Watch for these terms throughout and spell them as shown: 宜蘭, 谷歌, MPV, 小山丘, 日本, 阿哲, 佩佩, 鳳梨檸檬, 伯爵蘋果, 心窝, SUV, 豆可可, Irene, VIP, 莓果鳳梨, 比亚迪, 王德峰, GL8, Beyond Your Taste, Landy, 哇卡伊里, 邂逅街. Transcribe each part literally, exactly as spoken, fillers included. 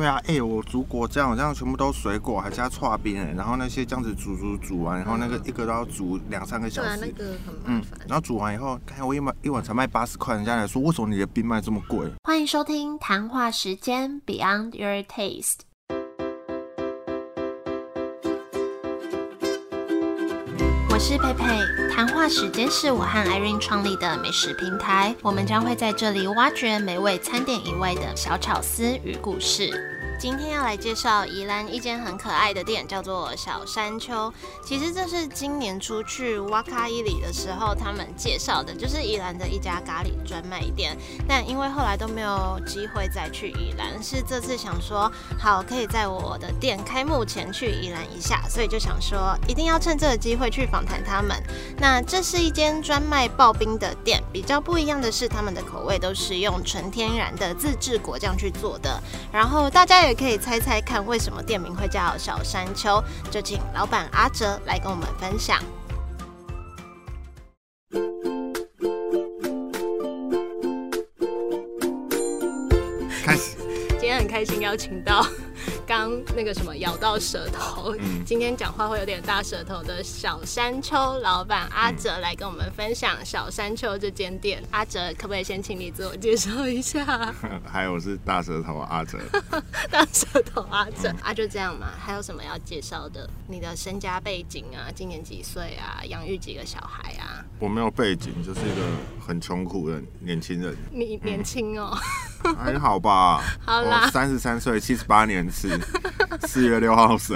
对啊，哎、欸，我煮果酱，我这样全部都水果，还加刨冰哎，然后那些这样子煮煮煮完，然后那个一个都要煮两三个小时。对啊，那个很麻烦。嗯，然后煮完以后，看我一碗一碗才卖八十块，人家来说为什么你的冰卖这么贵？欢迎收听谈话时间 Beyond Your Taste。我是佩佩，谈话时间是我和 Irene 创立的美食平台，我们将会在这里挖掘美味餐点以外的小巧思与故事。今天要来介绍宜兰一间很可爱的店，叫做小山丘。其实这是今年出去哇卡伊里的时候他们介绍的，就是宜兰的一家咖喱专卖店。但因为后来都没有机会再去宜兰，是这次想说好可以在我的店开幕前去宜兰一下，所以就想说一定要趁这个机会去访谈他们。那这是一间专卖刨冰的店，比较不一样的是他们的口味都是用纯天然的自制果酱去做的。然后大家也也可以猜猜看为什么店名会叫小山丘，就请老板阿哲来跟我们分享。开始，今天很开心邀请到刚那个什么咬到舌头，嗯、今天讲话会有点大舌头的小山丘老板阿哲来跟我们分享小山丘这间店。阿哲，可不可以先请你自我介绍一下？还有我是大舌头阿哲，大舌头阿哲、嗯、啊，就这样嘛。还有什么要介绍的？你的身家背景啊，今年几岁啊，养育几个小孩啊？我没有背景，就是一个很穷苦的年轻人。你年轻哦、喔，还、嗯哎、好吧？好啦，三十三岁，七十八年次。四月六号生，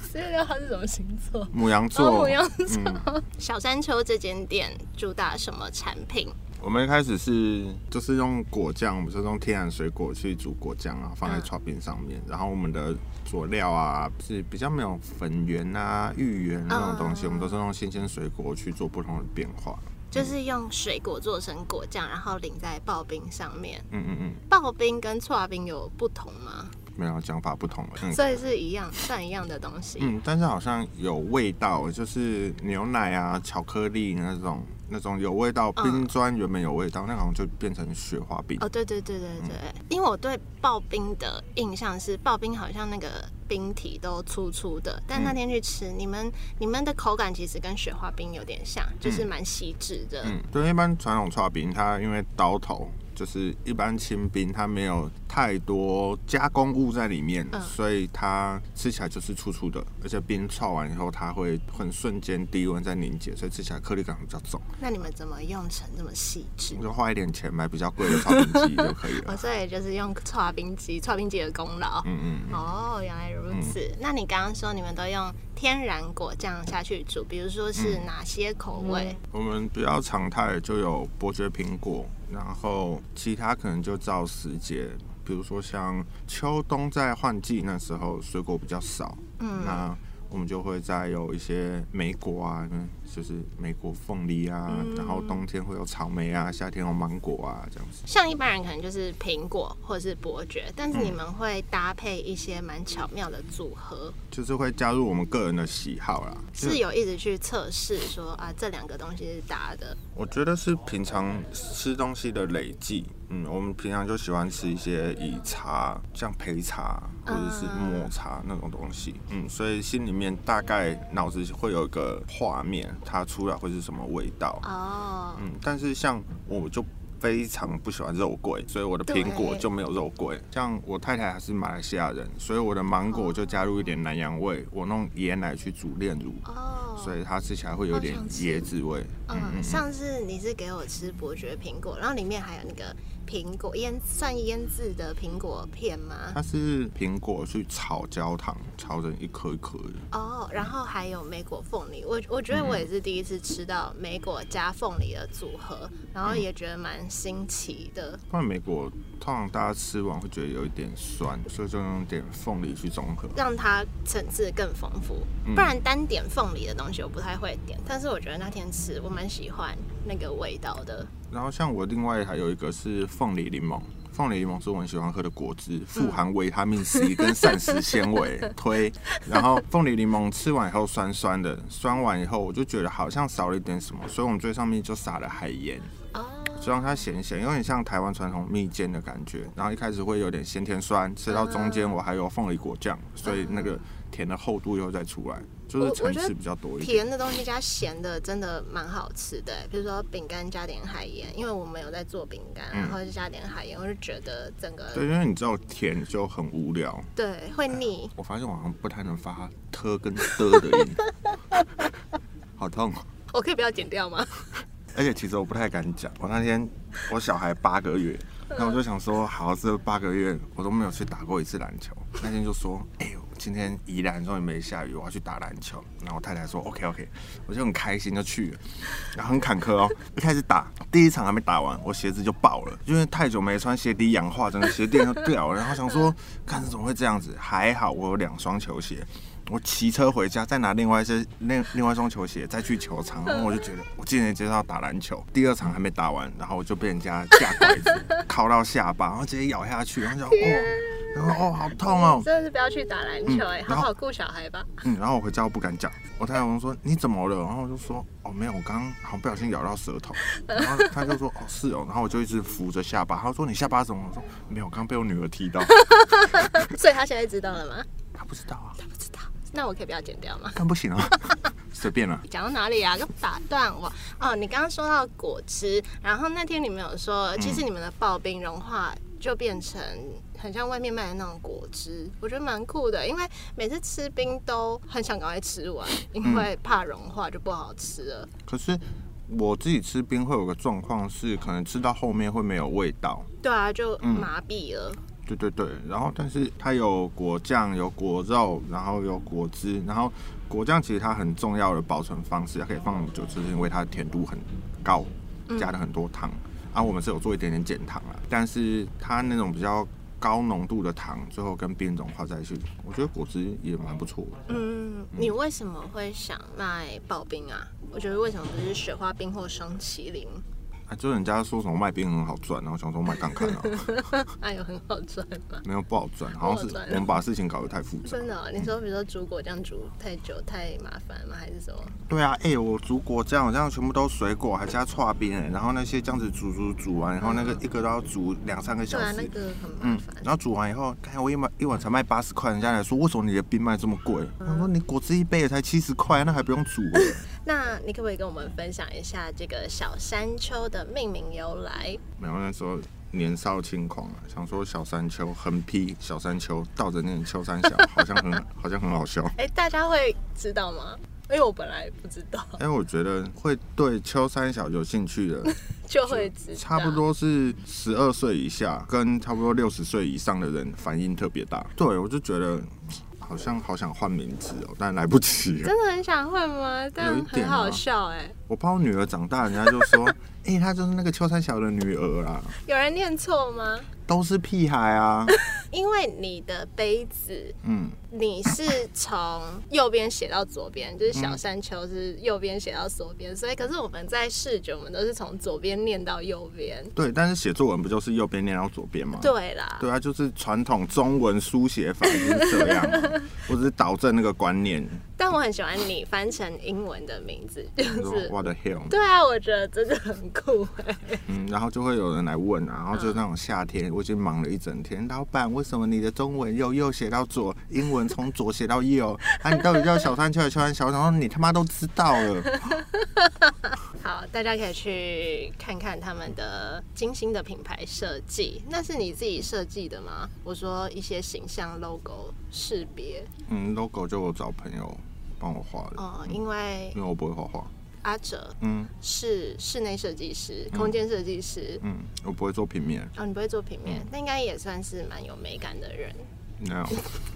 四月六号是什么星座？牡羊座。哦、牡羊座。嗯、小山丘这间店主打什么产品？我们一开始是就是用果酱，我们是用天然水果去煮果酱啊，放在刨冰上面。嗯、然后我们的佐料啊是比较没有粉圆啊、芋圆那种东西，嗯、我们都是用新鲜水果去做不同的变化。就是用水果做成果酱，然后淋在刨冰上面。嗯嗯嗯。刨冰跟刨冰有不同吗？没有，讲法不同了，嗯、所以是一样，算一样的东西。嗯，但是好像有味道，就是牛奶啊、巧克力那种，那种有味道。冰砖原本有味道，嗯、那好像就变成雪花冰。哦，对对对对对，嗯、因为我对刨冰的印象是，刨冰好像那个冰体都粗粗的，但那天去吃，嗯、你们你们的口感其实跟雪花冰有点像，就是蛮细致的。嗯，对，一般传统刨冰它因为刀头。就是一般清冰，它没有太多加工物在里面，嗯、所以它吃起来就是粗粗的，而且冰刨完以后，它会很瞬间低温再凝结，所以吃起来颗粒感比较重。那你们怎么用成这么细致？就花一点钱买比较贵的刨冰机就可以了。哦，所以就是用刨冰机，刨冰机的功劳。嗯嗯嗯。哦，原来如此。嗯、那你刚刚说你们都用天然果酱下去煮，比如说是哪些口味？嗯嗯、我们比较常态就有伯爵苹果。然后其他可能就照时节，比如说像秋冬在换季那时候水果比较少，嗯，那我们就会再有一些莓果啊，就是莓果凤梨啊，嗯、然后冬天会有草莓啊，夏天有芒果啊这样子。像一般人可能就是苹果或者是伯爵，但是你们会搭配一些蛮巧妙的组合，嗯、就是会加入我们个人的喜好啦。是有一直去测试说啊这两个东西是搭的。我觉得是平常吃东西的累积，嗯，我们平常就喜欢吃一些以茶，像焙茶或者是抹茶那种东西，嗯，所以心里面大概脑子会有一个画面，它出来会是什么味道哦，嗯，但是像我就非常不喜欢肉桂，所以我的苹果就没有肉桂。像我太太还是马来西亚人，所以我的芒果就加入一点南洋味，我弄椰奶去煮炼乳，哦、所以它吃起来会有点椰子味。嗯，嗯，上次你是给我吃伯爵苹果，然后里面还有那个苹果腌，算腌制的苹果片吗？它是苹果去炒焦糖，炒成一颗一颗的。哦，然后还有莓果凤梨，我我觉得我也是第一次吃到莓果加凤梨的组合，然后也觉得蛮新奇的。不然莓果通常大家吃完会觉得有一点酸，所以就用点凤梨去中和，让它层次更丰富。不然单点凤梨的东西我不太会点，但是我觉得那天吃我蛮喜欢那个味道的。然后像我另外还有一个是凤梨柠檬，凤梨柠檬是我很喜欢喝的果汁，富含维他命 C 跟膳食纤维，推。然后凤梨柠檬吃完以后酸酸的，酸完以后我就觉得好像少了一点什么，所以我们最上面就撒了海盐。就让它咸咸，有点像台湾传统蜜饯的感觉。然后一开始会有点咸甜酸，吃到中间我还有凤梨果酱，所以那个甜的厚度又再出来，就是层次比较多一点。甜的东西加咸的真的蛮好吃的，比如说饼干加点海盐，因为我们有在做饼干，然后就加点海盐，我就觉得整个对，因为你知道甜就很无聊，对，会腻、呃。我发现我好像不太能发特跟的的音，好痛、喔。我可以不要剪掉吗？而且其实我不太敢讲，我那天我小孩八个月，那我就想说，好，这八个月我都没有去打过一次篮球。那天就说，哎、欸、呦，今天宜兰终于没下雨，我要去打篮球。然后我太太说 ，OK OK， 我就很开心就去了，然后很坎坷哦。一开始打第一场还没打完，我鞋子就爆了，因为太久没穿鞋底氧化，整个鞋垫就掉了。然后想说，看怎么会这样子？还好我有两双球鞋。我骑车回家，再拿另外一些另另外一双球鞋，再去球场，然后我就觉得我今年接到打篮球，第二场还没打完，然后我就被人家架拐子，靠到下巴，然后直接咬下去，然后就哦，然后哦好痛哦！真的是不要去打篮球哎、欸，嗯、好好顾小孩吧。嗯，然后我回家我不敢讲，我太太我说你怎么了？然后我就说哦没有，我刚刚好像不小心咬到舌头，然后他就说哦是哦，然后我就一直扶着下巴，他说你下巴怎么？我说没有，我刚被我女儿踢到。所以他现在知道了吗？他不知道啊，他不知道。那我可以不要剪掉吗？但不行啊，随便了。讲到哪里啊？又打断我哦！你刚刚说到果汁，然后那天你们有说，其实你们的刨冰融化就变成很像外面卖的那种果汁，我觉得蛮酷的。因为每次吃冰都很想赶快吃完，因为怕融化就不好吃了。嗯、可是我自己吃冰会有个状况是，可能吃到后面会没有味道。对啊，就麻痹了。嗯对对对，然后但是它有果酱、有果肉，然后有果汁，然后果酱其实它很重要的保存方式，它可以放很久，就是因为它的甜度很高，加了很多糖。啊，我们是有做一点点减糖啦，但是它那种比较高浓度的糖，最后跟冰融化在一起，我觉得果汁也蛮不错的。嗯，你为什么会想卖刨冰啊？我觉得为什么不是雪花冰或双麒麟？啊、就人家说什么卖冰很好赚，然后想说卖干看啊，哎呦很好赚吗？没有不好赚，好像是我们把事情搞得太复杂。真的、哦，你说比如说煮果酱煮太久太麻烦吗？还是什么？对啊，哎、欸，我煮果酱，我这样全部都水果，还加刨冰哎，然后那些这样子煮煮煮完，然后那个一个都要煮两三个小时，对、啊，那个很麻烦、嗯。然后煮完以后，看我一碗一碗才卖八十块，人家来说为什么你的冰卖这么贵？我、嗯、说你果汁一杯也才七十块，那还不用煮了。那你可不可以跟我们分享一下这个小山丘的命名由来？没有，那时候年少轻狂啊，想说小山丘横批小山丘，倒着念秋山小，好像很好像很好笑。哎、欸，大家会知道吗？因为我本来不知道。哎、欸，我觉得会对秋山小有兴趣的，就会知道。差不多是十二岁以下跟差不多六十岁以上的人反应特别大。对，我就觉得。好像好想换名字哦，但来不及了。真的很想换吗？但很好笑哎、欸。我怕我女儿长大，人家就说：“哎、欸，她就是那个秋山小的女儿啦。”有人念错吗？都是屁孩啊。因为你的杯子，嗯，你是从右边写到左边，就是小山丘是右边写到左边，所以可是我们在视觉，我们都是从左边念到右边。对，但是写作文不就是右边念到左边吗？对啦。对啊，就是传统中文书写法就是这样、啊，我只是导正那个观念。但我很喜欢你翻成英文的名字，就是What the hell？对啊，我觉得真的很酷哎、欸。嗯，然后就会有人来问啊，然后就那种夏天，我已经忙了一整天，老板。为什么你的中文由右写到左，英文从左写到右？啊，你到底叫小山丘还是秋山小？然后你他妈都知道了。好，大家可以去看看他们的精心的品牌设计。那是你自己设计的吗？我说一些形象 logo 识别。嗯 ，logo 就我找朋友帮我画的。哦、嗯，因为因为我不会画画。阿哲，嗯，是室内设计师、空间设计师，嗯，我不会做平面。哦，你不会做平面，那应该也算是蛮有美感的人。没有，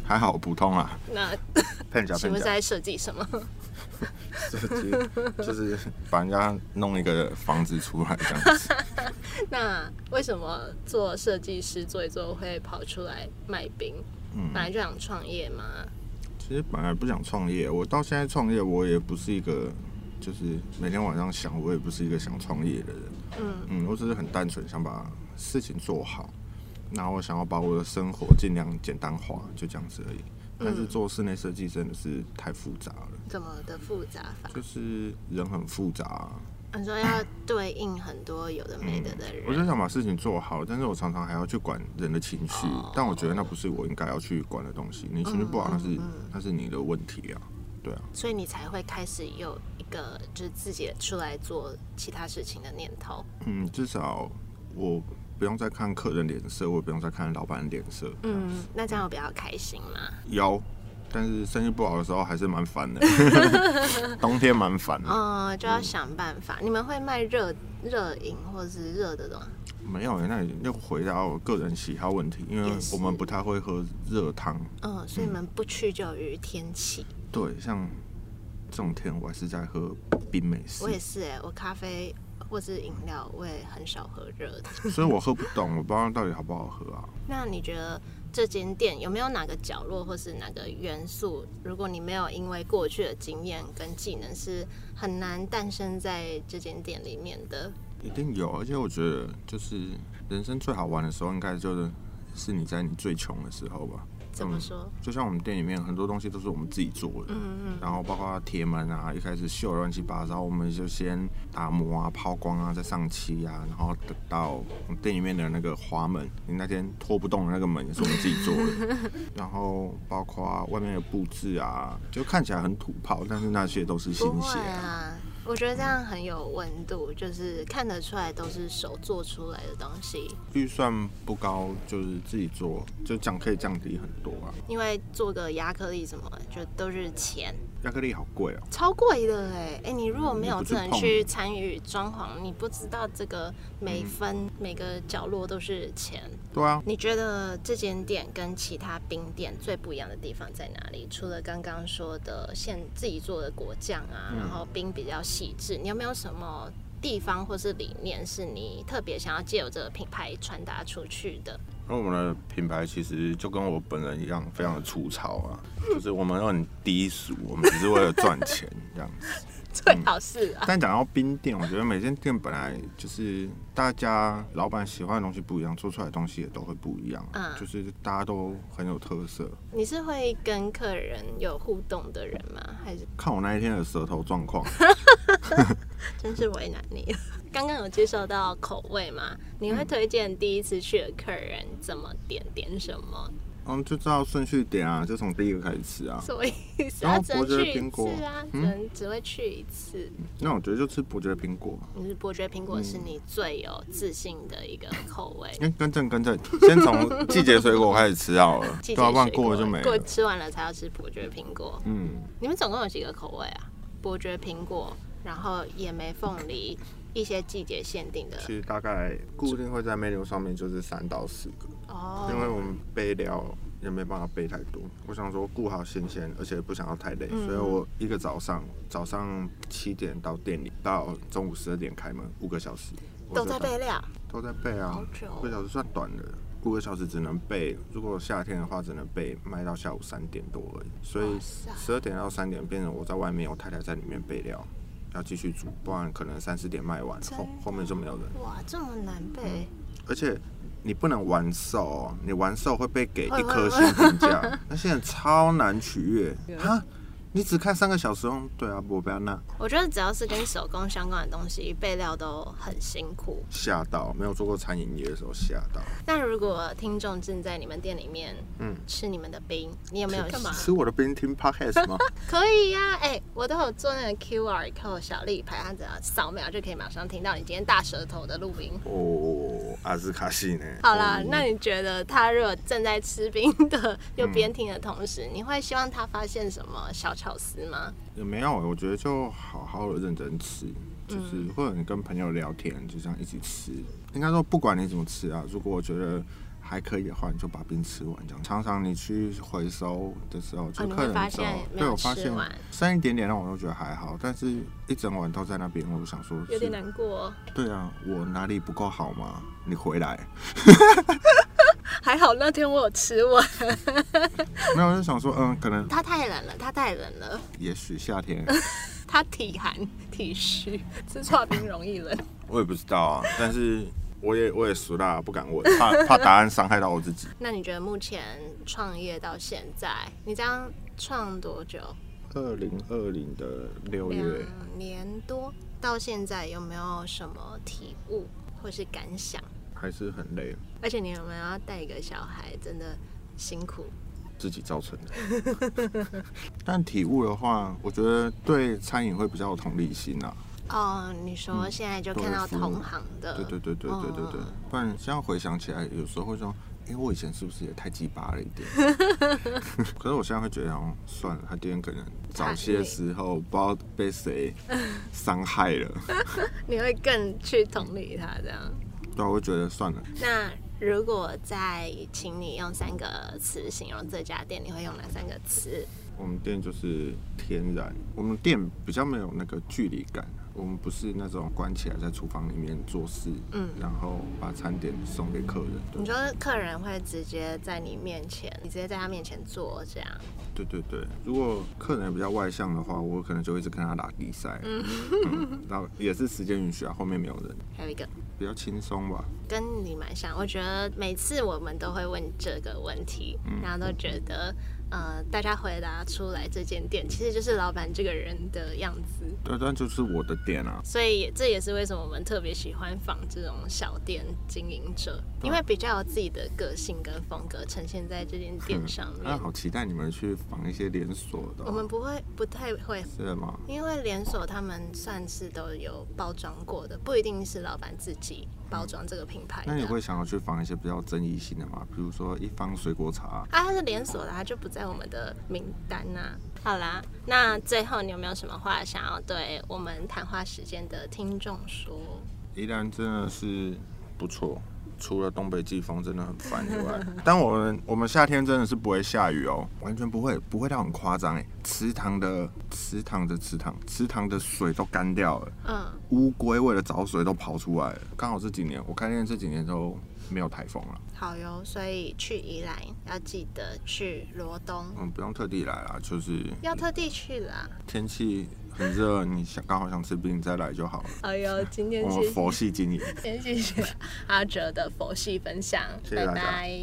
还好普通啦。那骗假骗假，你们在设计什么？设计就是把人家弄一个房子出来这样子。那为什么做设计师做一做会跑出来卖冰？嗯，本来就想创业嘛。其实本来不想创业，我到现在创业，我也不是一个。就是每天晚上想，我也不是一个想创业的人，嗯嗯，我只是很单纯想把事情做好，然后我想要把我的生活尽量简单化，就这样子而已。但是做室内设计真的是太复杂了。怎么的复杂法？就是人很复杂、啊，你说要对应很多有的没的的人，嗯、我就想把事情做好，但是我常常还要去管人的情绪，哦、但我觉得那不是我应该要去管的东西。你情绪不好，那是、嗯嗯、那是你的问题啊，对啊。所以你才会开始有一个就是自己出来做其他事情的念头。嗯，至少我不用再看客人脸色，我也不用再看老板脸色。嗯，那这样我比较开心吗？有。但是生意不好的时候还是蛮烦的，冬天蛮烦的。哦，就要想办法。嗯、你们会卖热热饮或是热的东西？没有、欸，那又回到我个人喜好问题，因为我们不太会喝热汤。嗯，所以你们不屈就于天气、嗯。对，像这种天我还是在喝冰美式。我也是哎、欸，我咖啡或是饮料我也很少喝热的。所以我喝不懂，我不知道到底好不好喝啊。那你觉得？这间店有没有哪个角落或是哪个元素，如果你没有因为过去的经验跟技能，是很难诞生在这间店里面的？一定有，而且我觉得就是人生最好玩的时候，应该就是是你在你最穷的时候吧。怎么说、嗯？就像我们店里面很多东西都是我们自己做的，嗯嗯然后包括铁门啊，一开始锈乱七八糟，我们就先打磨啊、抛光啊、再上漆啊，然后到我们店里面的那个滑门，你那天拖不动的那个门也是我们自己做的，然后包括外面的布置啊，就看起来很土炮，但是那些都是新鲜、啊。我觉得这样很有温度，就是看得出来都是手做出来的东西。预算不高，就是自己做，就讲可以降低很多啊。因为做个亚克力什么，就都是钱。亚克力好贵哦、喔，超贵的哎、欸！哎、欸，你如果没有真的去参与装潢，你不知道这个每分、嗯、每个角落都是钱。对啊。你觉得这间店跟其他冰店最不一样的地方在哪里？除了刚刚说的现自己做的果酱啊，嗯、然后冰比较细致，你有没有什么地方或是理念是你特别想要借由这个品牌传达出去的？因为我们的品牌其实就跟我本人一样，非常的粗糙啊，就是我们很低俗，我们只是为了赚钱这样子。最好是啊。嗯、但讲到冰店，我觉得每间店本来就是大家老板喜欢的东西不一样，做出来的东西也都会不一样，嗯、就是大家都很有特色。你是会跟客人有互动的人吗？还是看我那一天的舌头状况？真是为难你了。刚刚有介绍到口味嘛？你会推荐第一次去的客人怎么点点什么？嗯，就知道顺序点啊，就从第一个开始吃啊。所以然后伯爵苹果啊，只能只会去一次。那我觉得就吃伯爵苹果。你是伯爵苹果是你最有自信的一个口味。哎，跟正跟正，先从季节水果开始吃好了，不然过了就没了。过吃完了才要吃伯爵苹果。嗯，你们总共有几个口味啊？伯爵苹果，然后野莓凤梨。一些季节限定的，其实大概固定会在 menu 上面就是三到四个，哦，因为我们备料也没办法备太多。我想说顾好新鲜，而且不想要太累，嗯、所以我一个早上早上七点到店里，到中午十二点开门，五个小时都在备料，都在备啊，好久，五个小时算短的。五个小时只能备，如果夏天的话，只能备卖到下午三点多而已。所以十二点到三点变成我在外面，我太太在里面备料。要继续煮，不然可能三四点卖完，后后面就没有人。哇，这么难背、嗯！而且你不能玩瘦、哦，你玩瘦会被给一颗星评价，那些人超难取悦。哈，你只看三个小时哦，对啊，我不要那。我觉得只要是跟手工相关的东西，备料都很辛苦。吓到，没有做过餐饮业的时候吓到。那如果听众正在你们店里面，嗯，吃你们的冰，你有没有干嘛？吃我的冰听 podcast 吗？可以呀、啊，哎、欸，我都有做那个 Q R code 小立牌，它只要扫描就可以马上听到你今天大舌头的录音。哦，阿兹卡西呢？好啦，哦、那你觉得他如果正在吃冰的又边听的同时，嗯、你会希望他发现什么小？巧思吗？也没有、欸，我觉得就好好的认真吃，就是或者你跟朋友聊天，就这样一起吃。应该说不管你怎么吃啊，如果我觉得还可以的话，你就把冰吃完这样。常常你去回收的时候，就客人的时候，对我发现剩一点点，让我都觉得还好，但是一整晚都在那边，我就想说有点难过。对啊，我哪里不够好吗？你回来。还好那天我有吃完，没有我就想说，嗯，可能它太冷了，它太冷了。也许夏天，它体寒体虚，吃刨冰容易冷。我也不知道啊，但是我也我也熟啦，不敢问，怕怕答案伤害到我自己。那你觉得目前创业到现在，你这样创多久？二零二零的六月，两年多。到现在有没有什么体悟或是感想？还是很累，而且你们要带一个小孩，真的辛苦。自己造成的。但体悟的话，我觉得对餐饮会比较有同理心啊。哦，你说现在就看到同行的，对对对对对对对。不然现在回想起来，有时候会说，哎，我以前是不是也太鸡巴了一点？可是我现在会觉得，哦，算了，他今天可能早些时候不知道被谁伤害了。你会更去同理他这样？对，我会觉得算了。那如果再请你用三个词形容这家店，你会用哪三个词？我们店就是天然，我们店比较没有那个距离感，我们不是那种关起来在厨房里面做事，嗯，然后把餐点送给客人。你说客人会直接在你面前，你直接在他面前做这样？对对对，如果客人比较外向的话，我可能就一直跟他打比赛，嗯嗯，然后也是时间允许啊，后面没有人。还有一个比较轻松吧，跟你蛮像，我觉得每次我们都会问这个问题，嗯，然后都觉得。呃，大家回答出来这间店其实就是老板这个人的样子。对，但就是我的店啊。所以这也是为什么我们特别喜欢仿这种小店经营者，因为比较有自己的个性跟风格呈现在这间店上面。那好期待你们去仿一些连锁的。我们不会，不太会。是吗？因为连锁他们算是都有包装过的，不一定是老板自己包装这个品牌。那你会想要去仿一些比较争议性的吗？比如说一方水果茶。啊，它是连锁的，它就不在。我们的名单啊，好啦，那最后你有没有什么话想要对我们谈话时间的听众说？宜兰真的是不错，除了东北季风真的很烦以外，但我们我们夏天真的是不会下雨哦，完全不会，不会到很夸张哎。池塘的池塘的池塘池塘的水都干掉了，嗯，乌龟为了找水都跑出来了。刚好这几年我看见这几年都。没有台风了，好哟，所以去宜兰要记得去罗东。嗯，不用特地来啦，就是要特地去啦。天气很热，你想刚好想吃冰再来就好了。哎呦，今天我们佛系经营，先谢谢阿哲的佛系分享，谢谢大家，拜拜。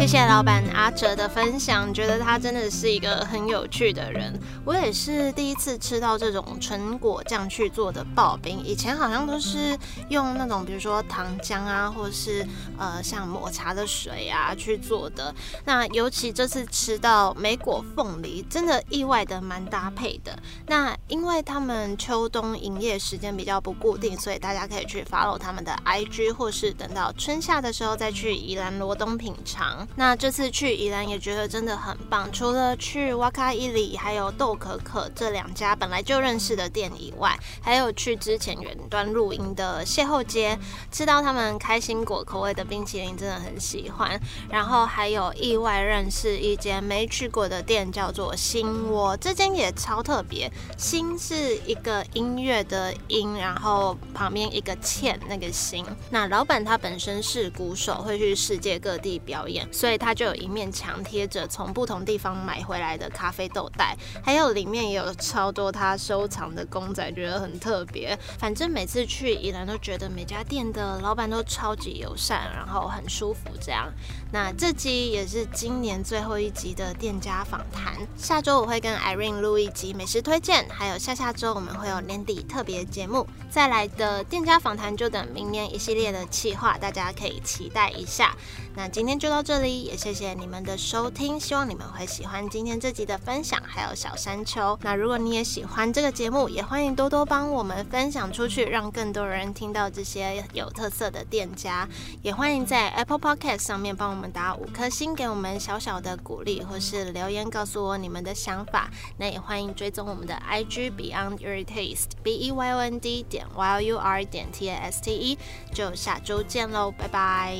谢谢老板阿哲的分享，觉得他真的是一个很有趣的人。我也是第一次吃到这种纯果酱去做的刨冰，以前好像都是用那种比如说糖浆啊，或是呃像抹茶的水啊去做的。那尤其这次吃到莓果凤梨，真的意外的蛮搭配的。那因为他们秋冬营业时间比较不固定，所以大家可以去 follow 他们的 I G， 或是等到春夏的时候再去宜兰罗东品尝。那这次去宜兰也觉得真的很棒，除了去哇卡伊里还有豆可可这两家本来就认识的店以外，还有去之前远端录音的邂逅街，吃到他们开心果口味的冰淇淋真的很喜欢，然后还有意外认识一间没去过的店叫做心窝，这间也超特别，心是一个音乐的音，然后旁边一个欠那个心，那老板他本身是鼓手，会去世界各地表演，所以它就有一面墙贴着从不同地方买回来的咖啡豆袋，还有里面也有超多它收藏的公仔，觉得很特别。反正每次去宜兰都觉得每家店的老板都超级友善，然后很舒服这样。那这集也是今年最后一集的店家访谈，下周我会跟 Irene 录一集美食推荐，还有下下周我们会有 Landy 特别节目，再来的店家访谈就等明年一系列的企划，大家可以期待一下。那今天就到这里，也谢谢你们的收听，希望你们会喜欢今天这集的分享还有小山丘。那如果你也喜欢这个节目，也欢迎多多帮我们分享出去，让更多人听到这些有特色的店家，也欢迎在 Apple Podcast 上面帮我们打五颗星，给我们小小的鼓励，或是留言告诉我你们的想法。那也欢迎追踪我们的 I G Beyond Your Taste B E Y O N D 点 Y O U R 点 T A S T E， 就下周见咯，拜拜。